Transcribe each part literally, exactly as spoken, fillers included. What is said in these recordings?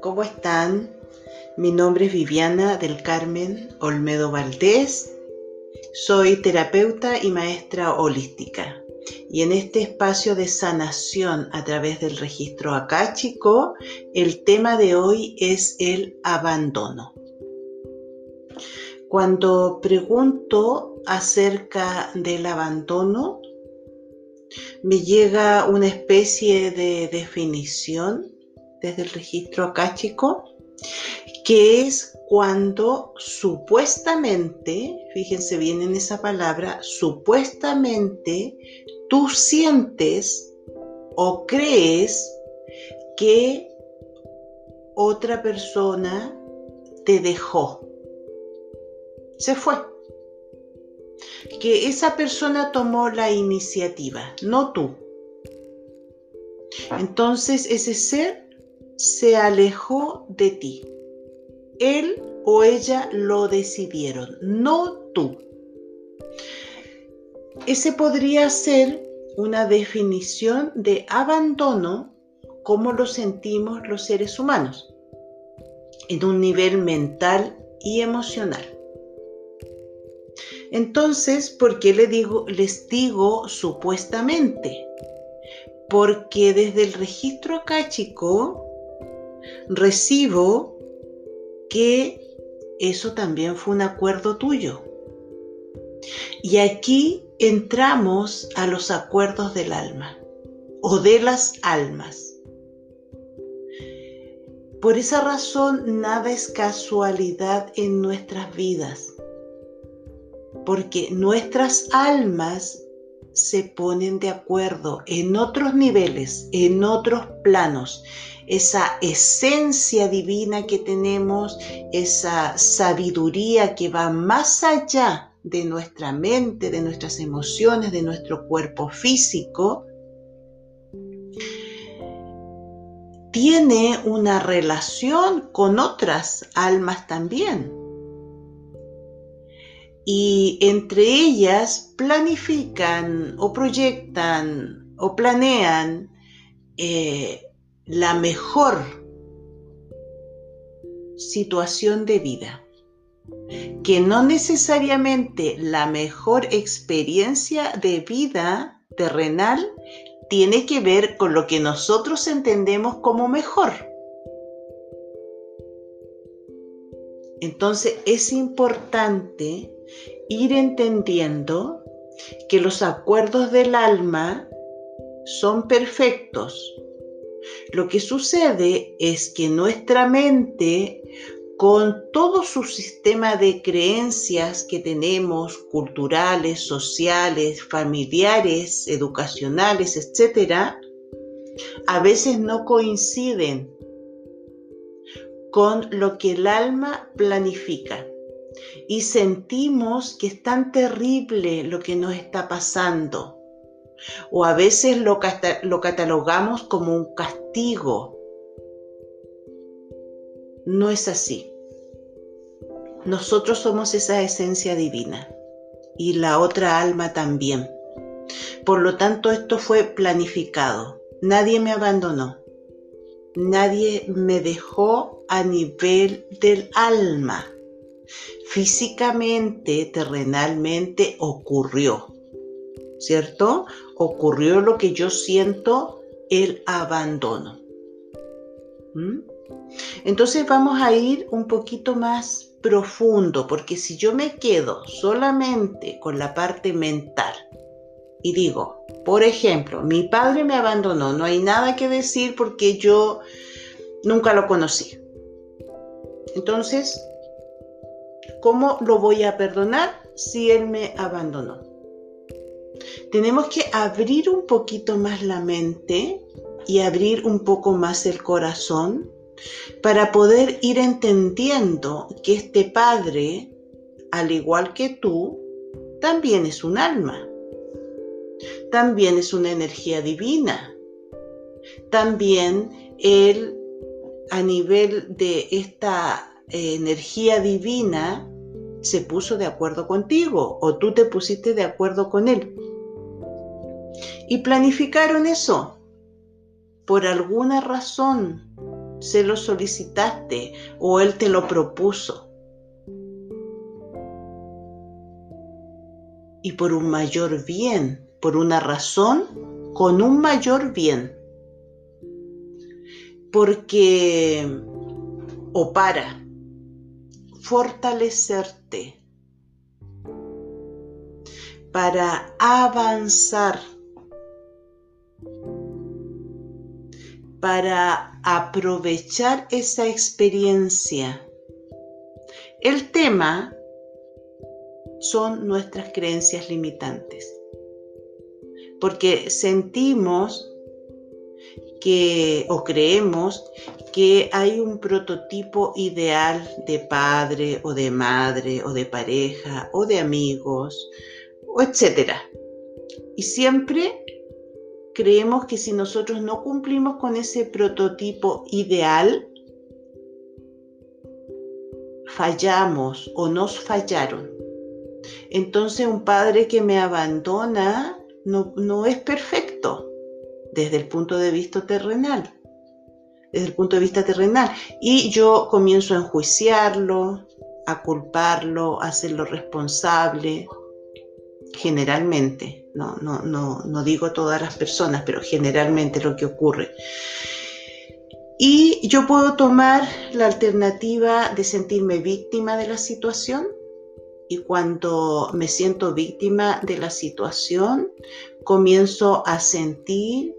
¿Cómo están? Mi nombre es Viviana del Carmen Olmedo Valdés. Soy terapeuta y maestra holística. Y en este espacio de sanación a través del registro akáshico, el tema de hoy es el abandono. Cuando pregunto acerca del abandono, me llega una especie de definición desde el registro akáshico, que es cuando supuestamente, fíjense bien en esa palabra, supuestamente tú sientes o crees que otra persona te dejó, se fue, que esa persona tomó la iniciativa, no tú. Entonces ese ser se alejó de ti. Él o ella lo decidieron, no tú. Ese podría ser una definición de abandono como lo sentimos los seres humanos, en un nivel mental y emocional. Entonces, ¿por qué le digo, les digo supuestamente? Porque desde el registro akáshico recibo que eso también fue un acuerdo tuyo. Y aquí entramos a los acuerdos del alma o de las almas. Por esa razón, nada es casualidad en nuestras vidas, porque nuestras almas se ponen de acuerdo en otros niveles, en otros planos. Esa esencia divina que tenemos, esa sabiduría que va más allá de nuestra mente, de nuestras emociones, de nuestro cuerpo físico, tiene una relación con otras almas también. Y entre ellas planifican o proyectan o planean eh, la mejor situación de vida, que no necesariamente la mejor experiencia de vida terrenal tiene que ver con lo que nosotros entendemos como mejor. Entonces es importante ir entendiendo que los acuerdos del alma son perfectos. Lo que sucede es que nuestra mente, con todo su sistema de creencias que tenemos, culturales, sociales, familiares, educacionales, etcétera, a veces no coinciden con lo que el alma planifica. Y sentimos que es tan terrible lo que nos está pasando. O a veces lo, cata- lo catalogamos como un castigo. No es así. Nosotros somos esa esencia divina. Y la otra alma también. Por lo tanto, esto fue planificado. Nadie me abandonó. Nadie me dejó a nivel del alma. Físicamente, terrenalmente ocurrió, ¿cierto? Ocurrió lo que yo siento, el abandono. ¿Mm? Entonces vamos a ir un poquito más profundo, porque si yo me quedo solamente con la parte mental y digo, por ejemplo, mi padre me abandonó, no hay nada que decir porque yo nunca lo conocí. Entonces, ¿cómo lo voy a perdonar si él me abandonó? Tenemos que abrir un poquito más la mente y abrir un poco más el corazón para poder ir entendiendo que este padre, al igual que tú, también es un alma, también es una energía divina, también él a nivel de esta energía divina se puso de acuerdo contigo o tú te pusiste de acuerdo con él y planificaron eso por alguna razón se lo solicitaste o él te lo propuso. Y por un mayor bien, por una razón, con un mayor bien. Porque, o para fortalecerte, para avanzar, para aprovechar esa experiencia. El tema son nuestras creencias limitantes, porque sentimos que o creemos que hay un prototipo ideal de padre o de madre o de pareja o de amigos, etcétera. Y siempre creemos que si nosotros no cumplimos con ese prototipo ideal, fallamos o nos fallaron. Entonces un padre que me abandona no, no es perfecto desde el punto de vista terrenal. Desde el punto de vista terrenal. Y yo comienzo a enjuiciarlo, a culparlo, a hacerlo responsable. Generalmente, no, no, no, no digo todas las personas, pero generalmente lo que ocurre. Y yo puedo tomar la alternativa de sentirme víctima de la situación, y cuando me siento víctima de la situación, comienzo a sentir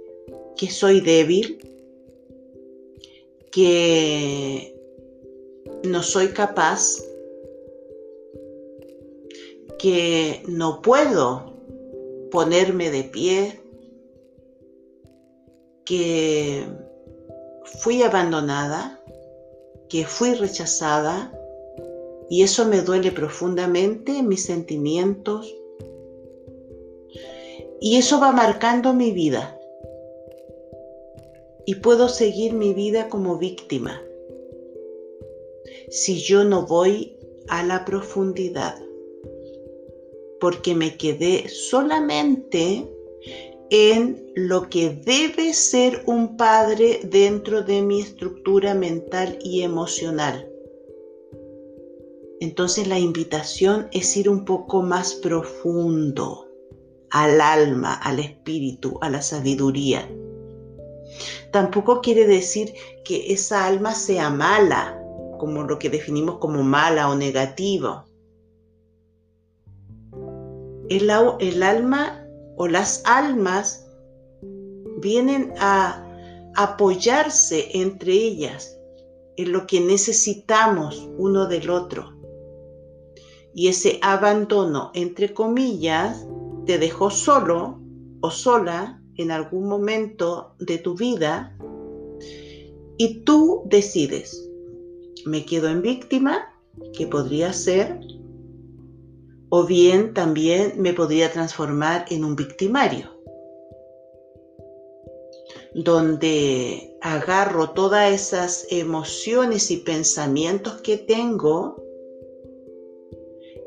que soy débil, que no soy capaz, que no puedo ponerme de pie, que fui abandonada, que fui rechazada, y eso me duele profundamente, mis sentimientos, y eso va marcando mi vida, y puedo seguir mi vida como víctima si yo no voy a la profundidad. Porque me quedé solamente en lo que debe ser un padre dentro de mi estructura mental y emocional. Entonces la invitación es ir un poco más profundo, al alma, al espíritu, a la sabiduría. Tampoco quiere decir que esa alma sea mala, como lo que definimos como mala o negativa. El, el alma o las almas vienen a apoyarse entre ellas en lo que necesitamos uno del otro. Y ese abandono, entre comillas, te dejó solo o sola en algún momento de tu vida y tú decides, me quedo en víctima, que podría ser, o bien también me podría transformar en un victimario, donde agarro todas esas emociones y pensamientos que tengo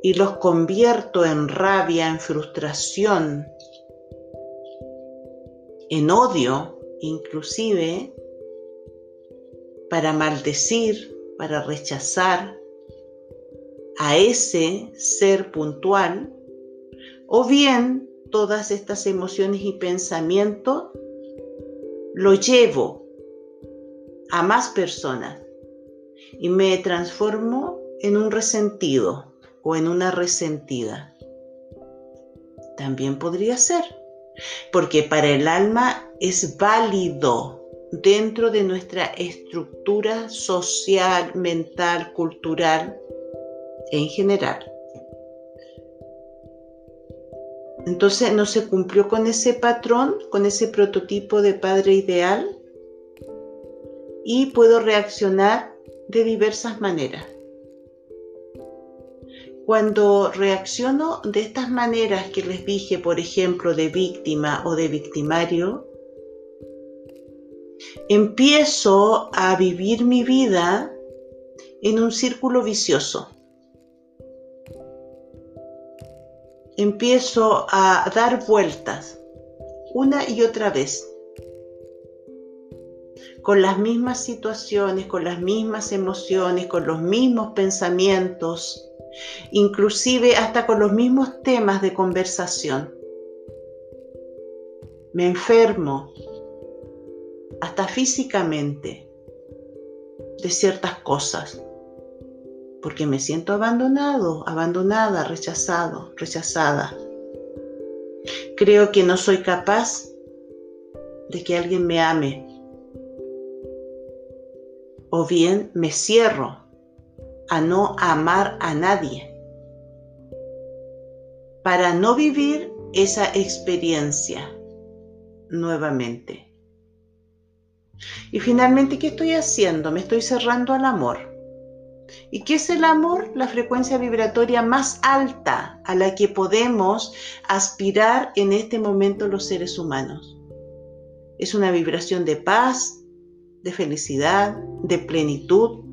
y los convierto en rabia, en frustración, en odio, inclusive, para maldecir, para rechazar a ese ser puntual, o bien todas estas emociones y pensamientos lo llevo a más personas y me transformo en un resentido o en una resentida. También podría ser, porque para el alma es válido dentro de nuestra estructura social, mental, cultural, en general. Entonces no se cumplió con ese patrón, con ese prototipo de padre ideal, y puedo reaccionar de diversas maneras. Cuando reacciono de estas maneras que les dije, por ejemplo, de víctima o de victimario, empiezo a vivir mi vida en un círculo vicioso. Empiezo a dar vueltas una y otra vez. con las mismas situaciones, con las mismas emociones, con los mismos pensamientos, inclusive hasta con los mismos temas de conversación. Me enfermo, hasta físicamente, de ciertas cosas, porque me siento abandonado, abandonada, rechazado, rechazada. Creo que no soy capaz de que alguien me ame. O bien me cierro a no amar a nadie para no vivir esa experiencia nuevamente. Y finalmente, ¿qué estoy haciendo? Me estoy cerrando al amor. ¿Y qué es el amor? La frecuencia vibratoria más alta a la que podemos aspirar en este momento los seres humanos. Es una vibración de paz, de felicidad, de plenitud,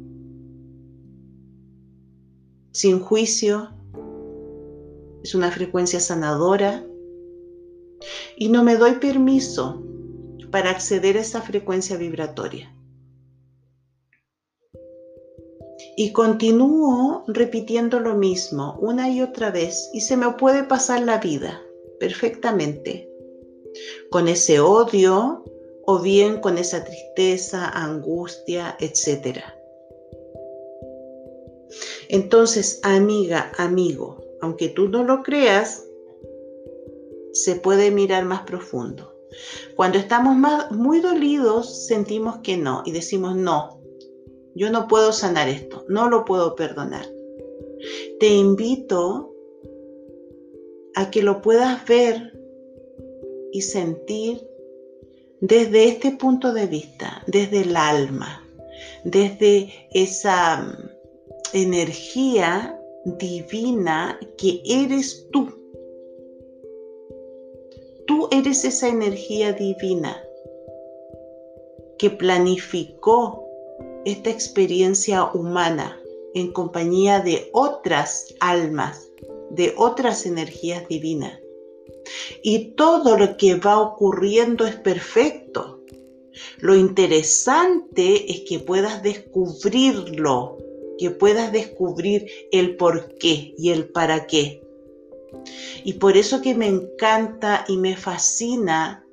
sin juicio. Es una frecuencia sanadora. Y no me doy permiso para acceder a esa frecuencia vibratoria. Y continúo repitiendo lo mismo una y otra vez, y se me puede pasar la vida perfectamente con ese odio o bien con esa tristeza, angustia, etcétera. Entonces, amiga, amigo, aunque tú no lo creas, se puede mirar más profundo. Cuando estamos más, muy dolidos, sentimos que no y decimos no. Yo no puedo sanar esto, no lo puedo perdonar. Te invito a que lo puedas ver y sentir desde este punto de vista, desde el alma, desde esa energía divina que eres tú. Tú eres esa energía divina que planificó esta experiencia humana en compañía de otras almas, de otras energías divinas. Y todo lo que va ocurriendo es perfecto. Lo interesante es que puedas descubrirlo, que puedas descubrir el por qué y el para qué. Y por eso que me encanta y me fascina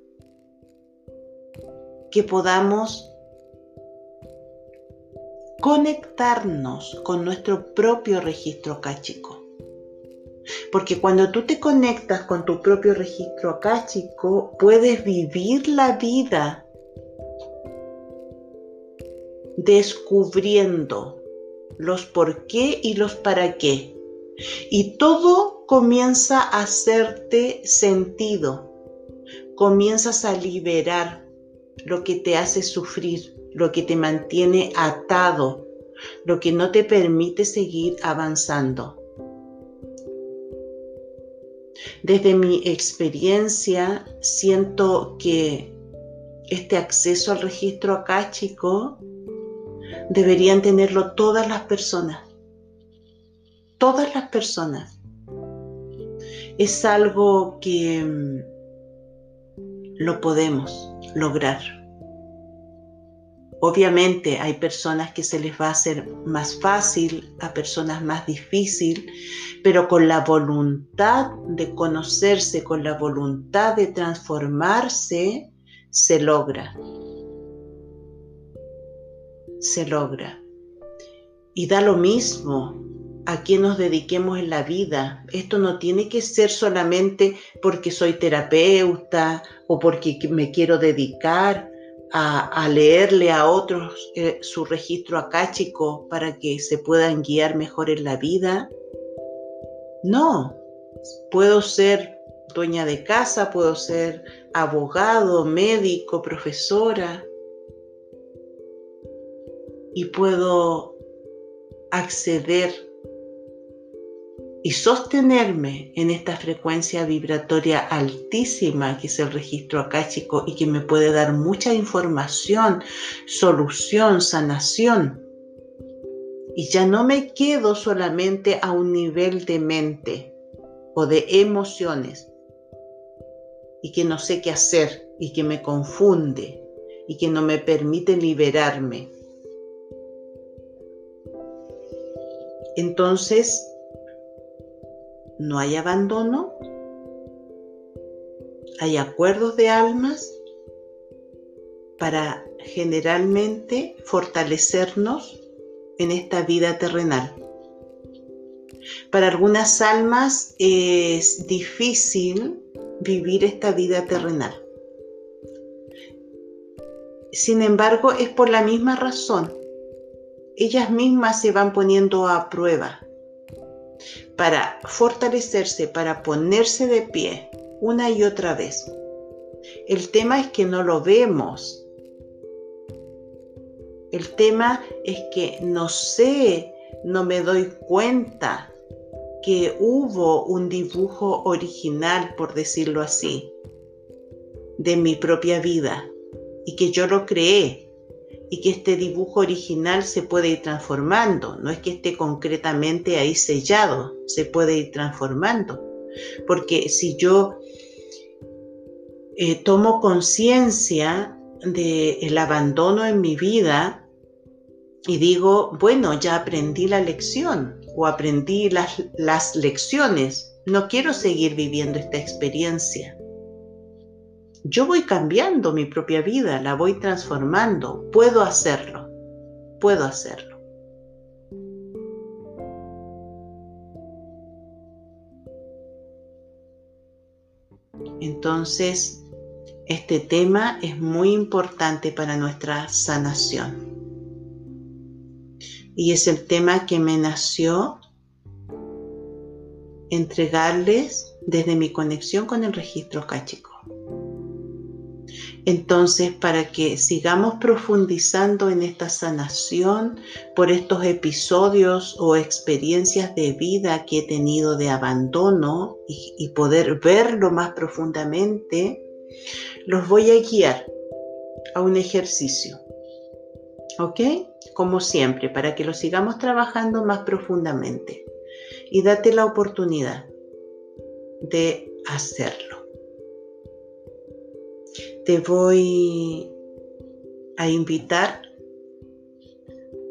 que podamos conectarnos con nuestro propio registro akáshico. Porque cuando tú te conectas con tu propio registro akáshico, puedes vivir la vida descubriendo los por qué y los para qué. Y todo comienza a hacerte sentido. Comienzas a liberar lo que te hace sufrir, lo que te mantiene atado, lo que no te permite seguir avanzando. Desde mi experiencia, siento que este acceso al registro akáshico deberían tenerlo todas las personas. Todas las personas. Es algo que mmm, lo podemos lograr. Obviamente hay personas que se les va a hacer más fácil, a personas más difícil, pero con la voluntad de conocerse, con la voluntad de transformarse, se logra. Se logra. Y da lo mismo a qué nos dediquemos en la vida. Esto no tiene que ser solamente porque soy terapeuta o porque me quiero dedicar A, a leerle a otros eh, su registro akáshico para que se puedan guiar mejor en la vida. No, puedo ser dueña de casa, puedo ser abogado, médico, profesora y puedo acceder y sostenerme en esta frecuencia vibratoria altísima que es el registro akáshico y que me puede dar mucha información, solución, sanación. Y ya no me quedo solamente a un nivel de mente o de emociones y que no sé qué hacer y que me confunde y que no me permiten liberarme. Entonces, no hay abandono, hay acuerdos de almas para generalmente fortalecernos en esta vida terrenal. Para algunas almas es difícil vivir esta vida terrenal. Sin embargo, es por la misma razón. Ellas mismas se van poniendo a prueba para fortalecerse, para ponerse de pie una y otra vez. El tema es que no lo vemos. El tema es que no sé, no me doy cuenta que hubo un dibujo original, por decirlo así, de mi propia vida y que yo lo creé y que este dibujo original se puede ir transformando. No es que esté concretamente ahí sellado, se puede ir transformando. Porque si yo eh, tomo conciencia del abandono en mi vida, y digo, bueno, ya aprendí la lección o aprendí las, las lecciones. No quiero seguir viviendo esta experiencia. Yo voy cambiando mi propia vida, la voy transformando. Puedo hacerlo, puedo hacerlo. Entonces, este tema es muy importante para nuestra sanación. Y es el tema que me nació entregarles desde mi conexión con el registro akáshico. Entonces, para que sigamos profundizando en esta sanación por estos episodios o experiencias de vida que he tenido de abandono y, y poder verlo más profundamente, los voy a guiar a un ejercicio. ¿Ok? Como siempre, para que lo sigamos trabajando más profundamente. Y date la oportunidad de hacerlo. Te voy a invitar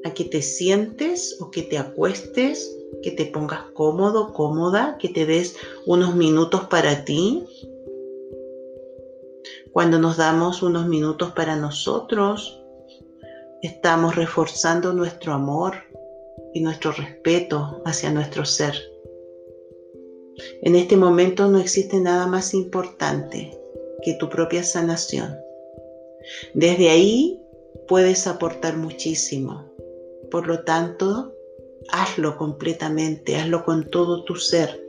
a que te sientes o que te acuestes, que te pongas cómodo, cómoda, que te des unos minutos para ti. Cuando nos damos unos minutos para nosotros, estamos reforzando nuestro amor y nuestro respeto hacia nuestro ser. En este momento no existe nada más importante que tu propia sanación. Desde ahí puedes aportar muchísimo. Por lo tanto, hazlo completamente, hazlo con todo tu ser.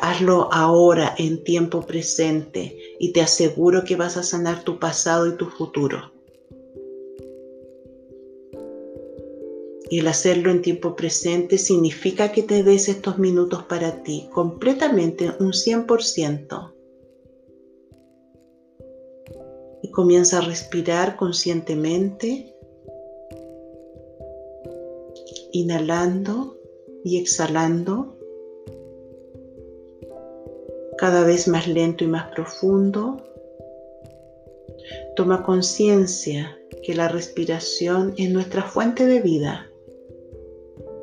Hazlo ahora, en tiempo presente, y te aseguro que vas a sanar tu pasado y tu futuro. Y el hacerlo en tiempo presente significa que te des estos minutos para ti, completamente, un cien por ciento. Y comienza a respirar conscientemente, inhalando y exhalando, cada vez más lento y más profundo. Toma conciencia que la respiración es nuestra fuente de vida.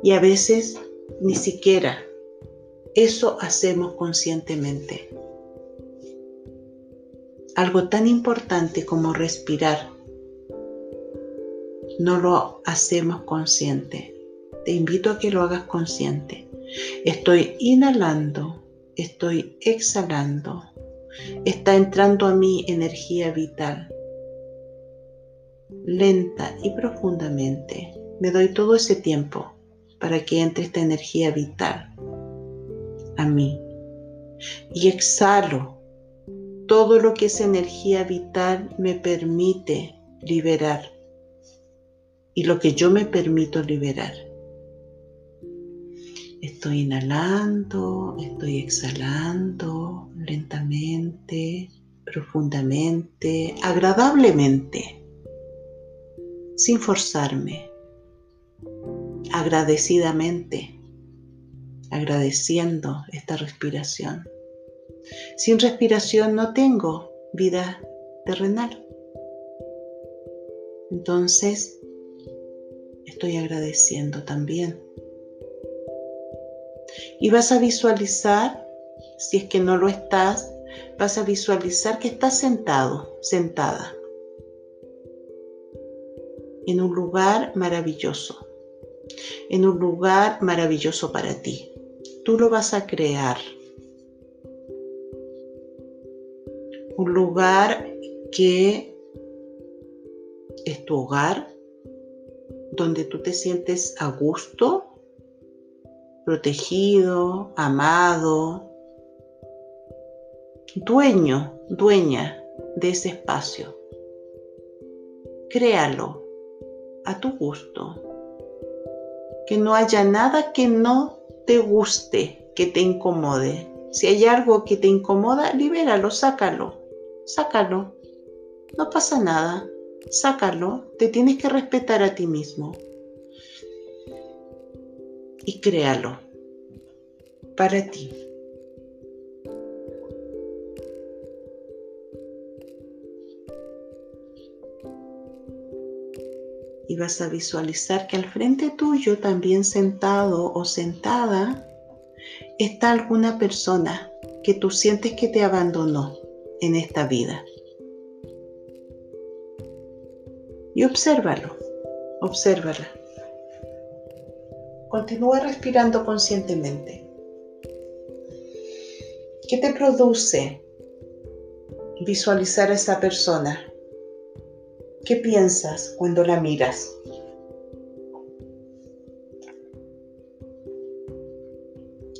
Y a veces ni siquiera eso hacemos conscientemente. Algo tan importante como respirar, no lo hacemos consciente. Te invito a que lo hagas consciente. Estoy inhalando, estoy exhalando. Está entrando a mí energía vital, lenta y profundamente. Me doy todo ese tiempo para que entre esta energía vital a mí. Y exhalo todo lo que esa energía vital me permite liberar y lo que yo me permito liberar. Estoy inhalando, estoy exhalando lentamente, profundamente, agradablemente, sin forzarme. Agradecidamente, agradeciendo esta respiración. Sin respiración no tengo vida terrenal. Entonces, estoy agradeciendo también. Y vas a visualizar, si es que no lo estás, vas a visualizar que estás sentado, sentada, en un lugar maravilloso, en un lugar maravilloso para ti. Tú lo vas a crear. Un lugar que es tu hogar, donde tú te sientes a gusto, protegido, amado, dueño, dueña de ese espacio. Créalo a tu gusto. Que no haya nada que no te guste, que te incomode. Si hay algo que te incomoda, libéralo, sácalo, sácalo. No pasa nada, sácalo. Te tienes que respetar a ti mismo. Y créalo para ti. Y vas a visualizar que al frente tuyo, también sentado o sentada, está alguna persona que tú sientes que te abandonó en esta vida. Y obsérvalo, obsérvala. Continúa respirando conscientemente. ¿Qué te produce visualizar a esa persona? ¿Qué piensas cuando la miras?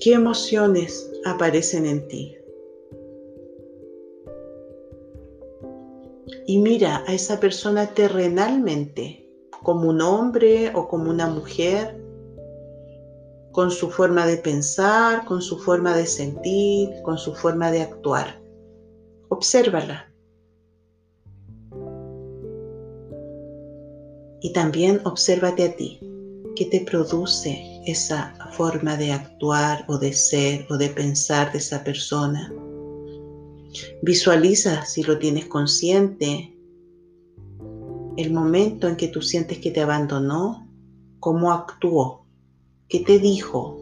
¿Qué emociones aparecen en ti? Y mira a esa persona terrenalmente, como un hombre o como una mujer, con su forma de pensar, con su forma de sentir, con su forma de actuar. Obsérvala. Y también obsérvate a ti. ¿Qué te produce esa forma de actuar o de ser o de pensar de esa persona? Visualiza, si lo tienes consciente, el momento en que tú sientes que te abandonó, cómo actuó. ¿Qué te dijo?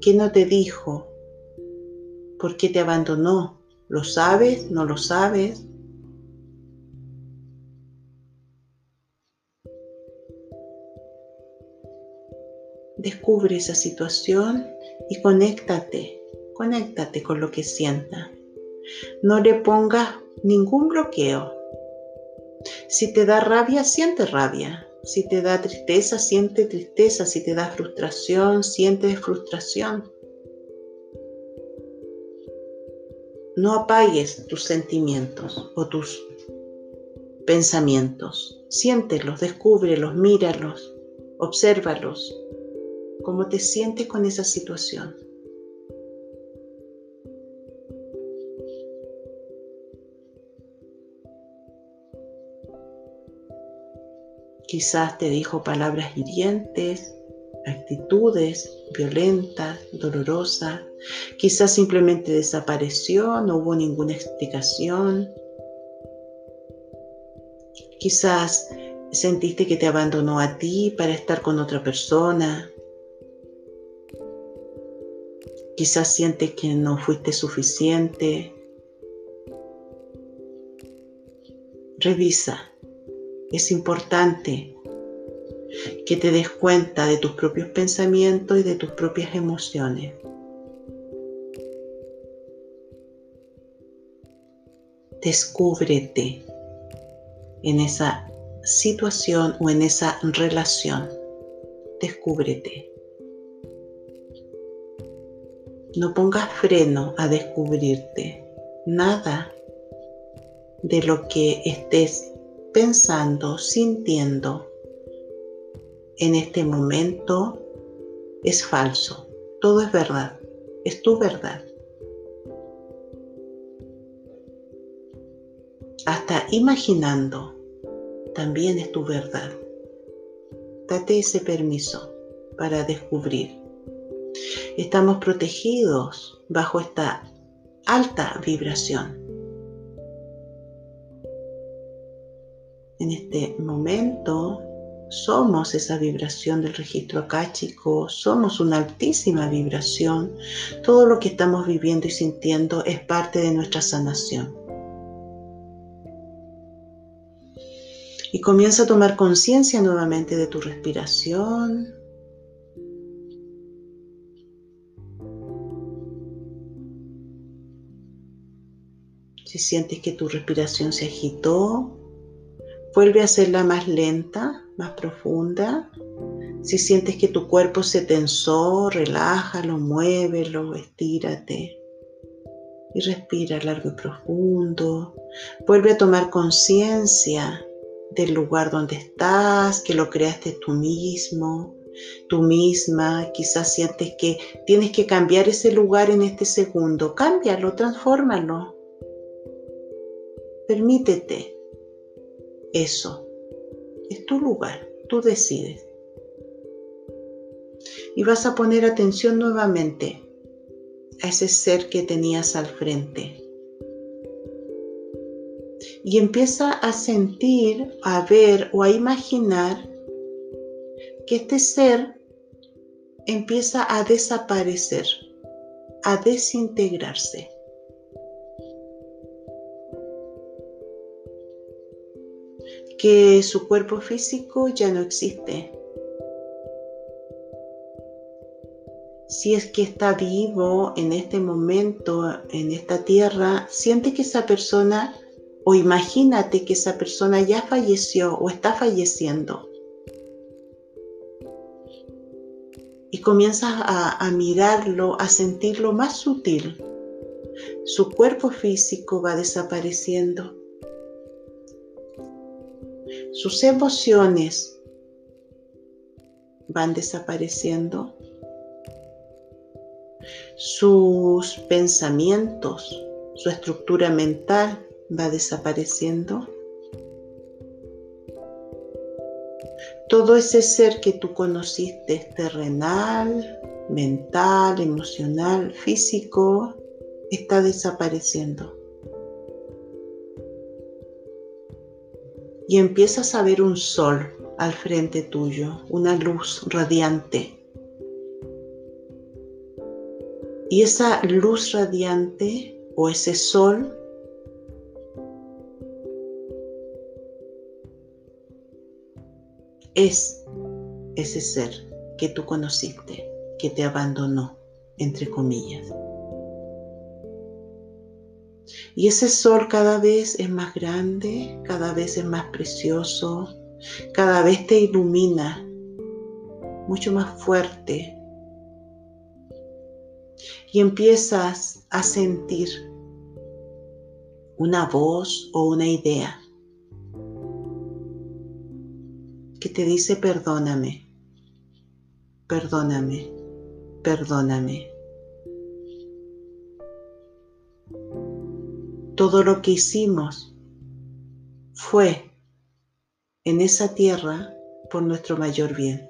¿Qué no te dijo? ¿Por qué te abandonó? ¿Lo sabes? ¿No lo sabes? Descubre esa situación y conéctate, conéctate con lo que sienta. No le pongas ningún bloqueo. Si te da rabia, siente rabia. Si te da tristeza, siente tristeza. Si te da frustración, siente frustración. No apagues tus sentimientos o tus pensamientos. Siéntelos, descúbrelos, míralos, obsérvalos. ¿Cómo te sientes con esa situación? Quizás te dijo palabras hirientes, actitudes violentas, dolorosas. Quizás simplemente desapareció, no hubo ninguna explicación. Quizás sentiste que te abandonó a ti para estar con otra persona. Quizás sientes que no fuiste suficiente. Revisa. Es importante que te des cuenta de tus propios pensamientos y de tus propias emociones. Descúbrete en esa situación o en esa relación. Descúbrete. No pongas freno a descubrirte. Nada de lo que estés pensando, sintiendo en este momento es falso. Todo es verdad, es tu verdad. Hasta imaginando también es tu verdad. Date ese permiso para descubrir. Estamos protegidos bajo esta alta vibración. En este momento somos esa vibración del registro akáshico, somos una altísima vibración. Todo lo que estamos viviendo y sintiendo es parte de nuestra sanación. Y comienza a tomar conciencia nuevamente de tu respiración. Si sientes que tu respiración se agitó, vuelve a hacerla más lenta, más profunda. Si sientes que tu cuerpo se tensó, relájalo, muévelo, estírate. Y respira largo y profundo. Vuelve a tomar conciencia del lugar donde estás, que lo creaste tú mismo, tú misma. Quizás sientes que tienes que cambiar ese lugar en este segundo. Cámbialo, transfórmalo. Permítete eso. Es tu lugar, tú decides. Y vas a poner atención nuevamente a ese ser que tenías al frente. Y empieza a sentir, a ver o a imaginar que este ser empieza a desaparecer, a desintegrarse. Que su cuerpo físico ya no existe. Si es que está vivo en este momento, en esta tierra, siente que esa persona... O imagínate que esa persona ya falleció o está falleciendo. Y comienzas a, a mirarlo, a sentirlo más sutil. Su cuerpo físico va desapareciendo. Sus emociones van desapareciendo. Sus pensamientos, su estructura mental va desapareciendo. Todo ese ser que tú conociste es terrenal, mental, emocional, físico, está desapareciendo. Y empiezas a ver un sol al frente tuyo, una luz radiante. Y esa luz radiante o ese sol es ese ser que tú conociste, que te abandonó, entre comillas. Y ese sol cada vez es más grande, cada vez es más precioso, cada vez te ilumina mucho más fuerte. Y empiezas a sentir una voz o una idea que te dice perdóname, perdóname, perdóname. Todo lo que hicimos fue en esa tierra por nuestro mayor bien.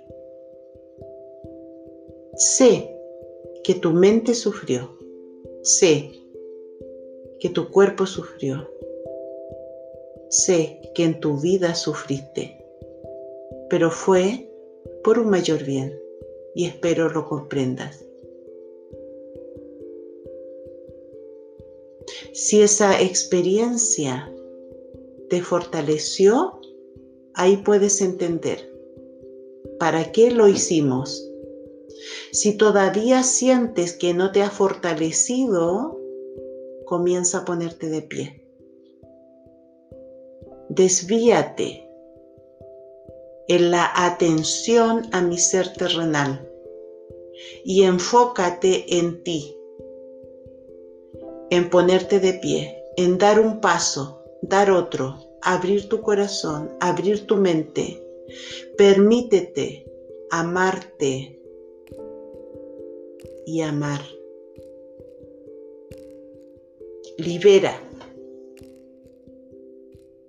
Sé que tu mente sufrió, sé que tu cuerpo sufrió, sé que en tu vida sufriste. Pero fue por un mayor bien y espero lo comprendas. Si esa experiencia te fortaleció, ahí puedes entender para qué lo hicimos. Si todavía sientes que no te ha fortalecido, comienza a ponerte de pie. Desvíate en la atención a mi ser terrenal y enfócate en ti, en ponerte de pie, en dar un paso, dar otro, abrir tu corazón, abrir tu mente. Permítete amarte y amar. Libera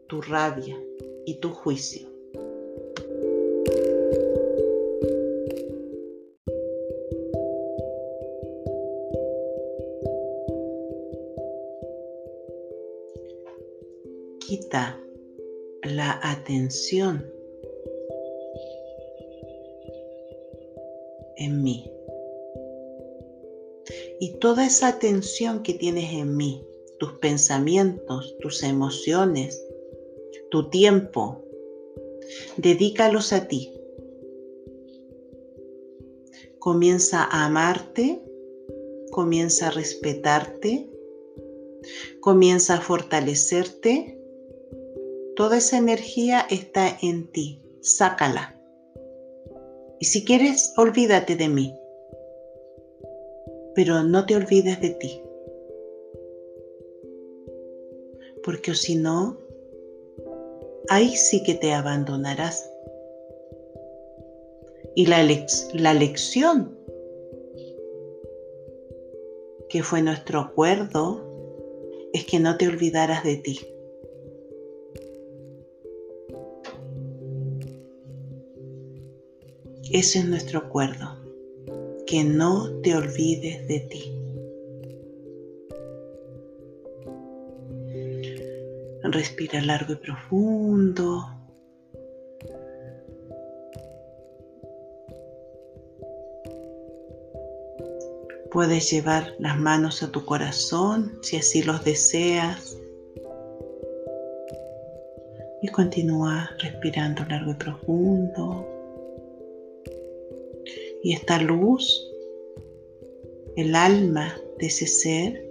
tu rabia y tu juicio. Quita la atención en mí. Y toda esa atención que tienes en mí, tus pensamientos, tus emociones, tu tiempo, dedícalos a ti. Comienza a amarte, comienza a respetarte, comienza a fortalecerte. Toda esa energía está en ti, sácala. Y si quieres, olvídate de mí, pero no te olvides de ti, porque si no, ahí sí que te abandonarás. Y la, lex- la lección que fue nuestro acuerdo es que no te olvidaras de ti. Ese es nuestro acuerdo, que no te olvides de ti. Respira largo y profundo. Puedes llevar las manos a tu corazón si así los deseas. Y continúa respirando largo y profundo. Y esta luz, el alma de ese ser,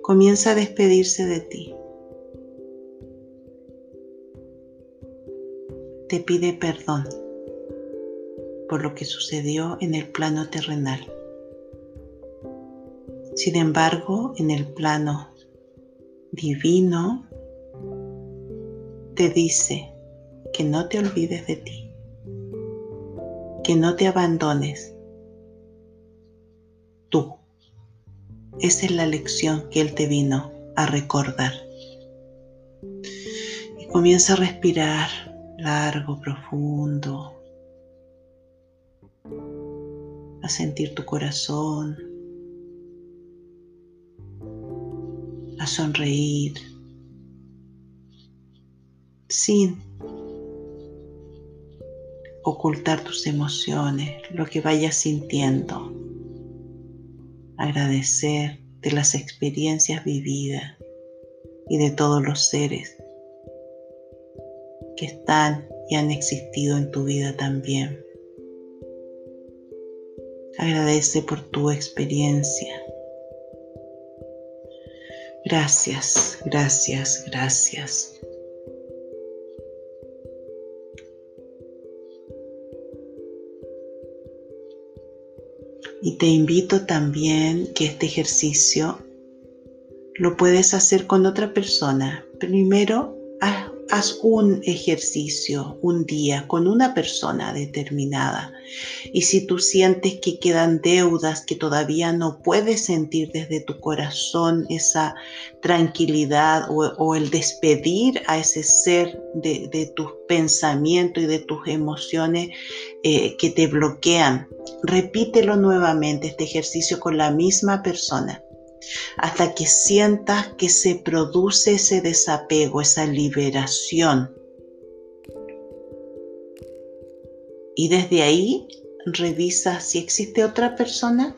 comienza a despedirse de ti. Te pide perdón por lo que sucedió en el plano terrenal. Sin embargo, en el plano divino, te dice que no te olvides de ti, que no te abandones. Tú. Esa es la lección que Él te vino a recordar. Y comienza a respirar largo, profundo. A sentir tu corazón. A sonreír. Sin ocultar tus emociones, lo que vayas sintiendo. Agradecer de las experiencias vividas y de todos los seres que están y han existido en tu vida también. Agradece por tu experiencia. Gracias, gracias, gracias. Y te invito también que este ejercicio lo puedes hacer con otra persona. Primero, haz, haz un ejercicio un día con una persona determinada. Y si tú sientes que quedan deudas, que todavía no puedes sentir desde tu corazón esa tranquilidad o, o el despedir a ese ser de, de tus pensamientos y de tus emociones eh, que te bloquean, repítelo nuevamente este ejercicio con la misma persona hasta que sientas que se produce ese desapego, esa liberación. Y desde ahí revisa si existe otra persona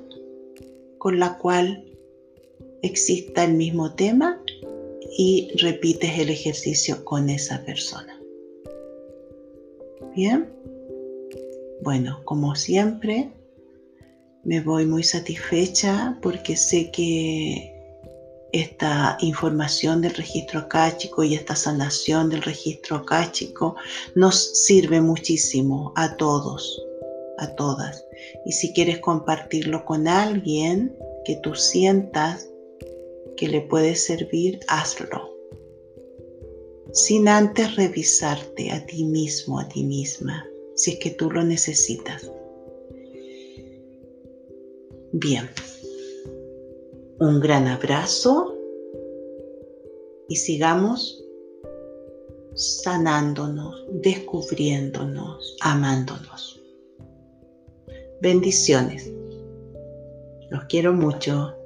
con la cual exista el mismo tema y repites el ejercicio con esa persona. ¿Bien? Bueno, como siempre, me voy muy satisfecha porque sé que esta información del registro akáshico y esta sanación del registro akáshico nos sirve muchísimo a todos, a todas. Y si quieres compartirlo con alguien que tú sientas que le puede servir, hazlo. Sin antes revisarte a ti mismo, a ti misma. Si es que tú lo necesitas. Bien. Un gran abrazo. Y sigamos sanándonos, descubriéndonos, amándonos. Bendiciones. Los quiero mucho.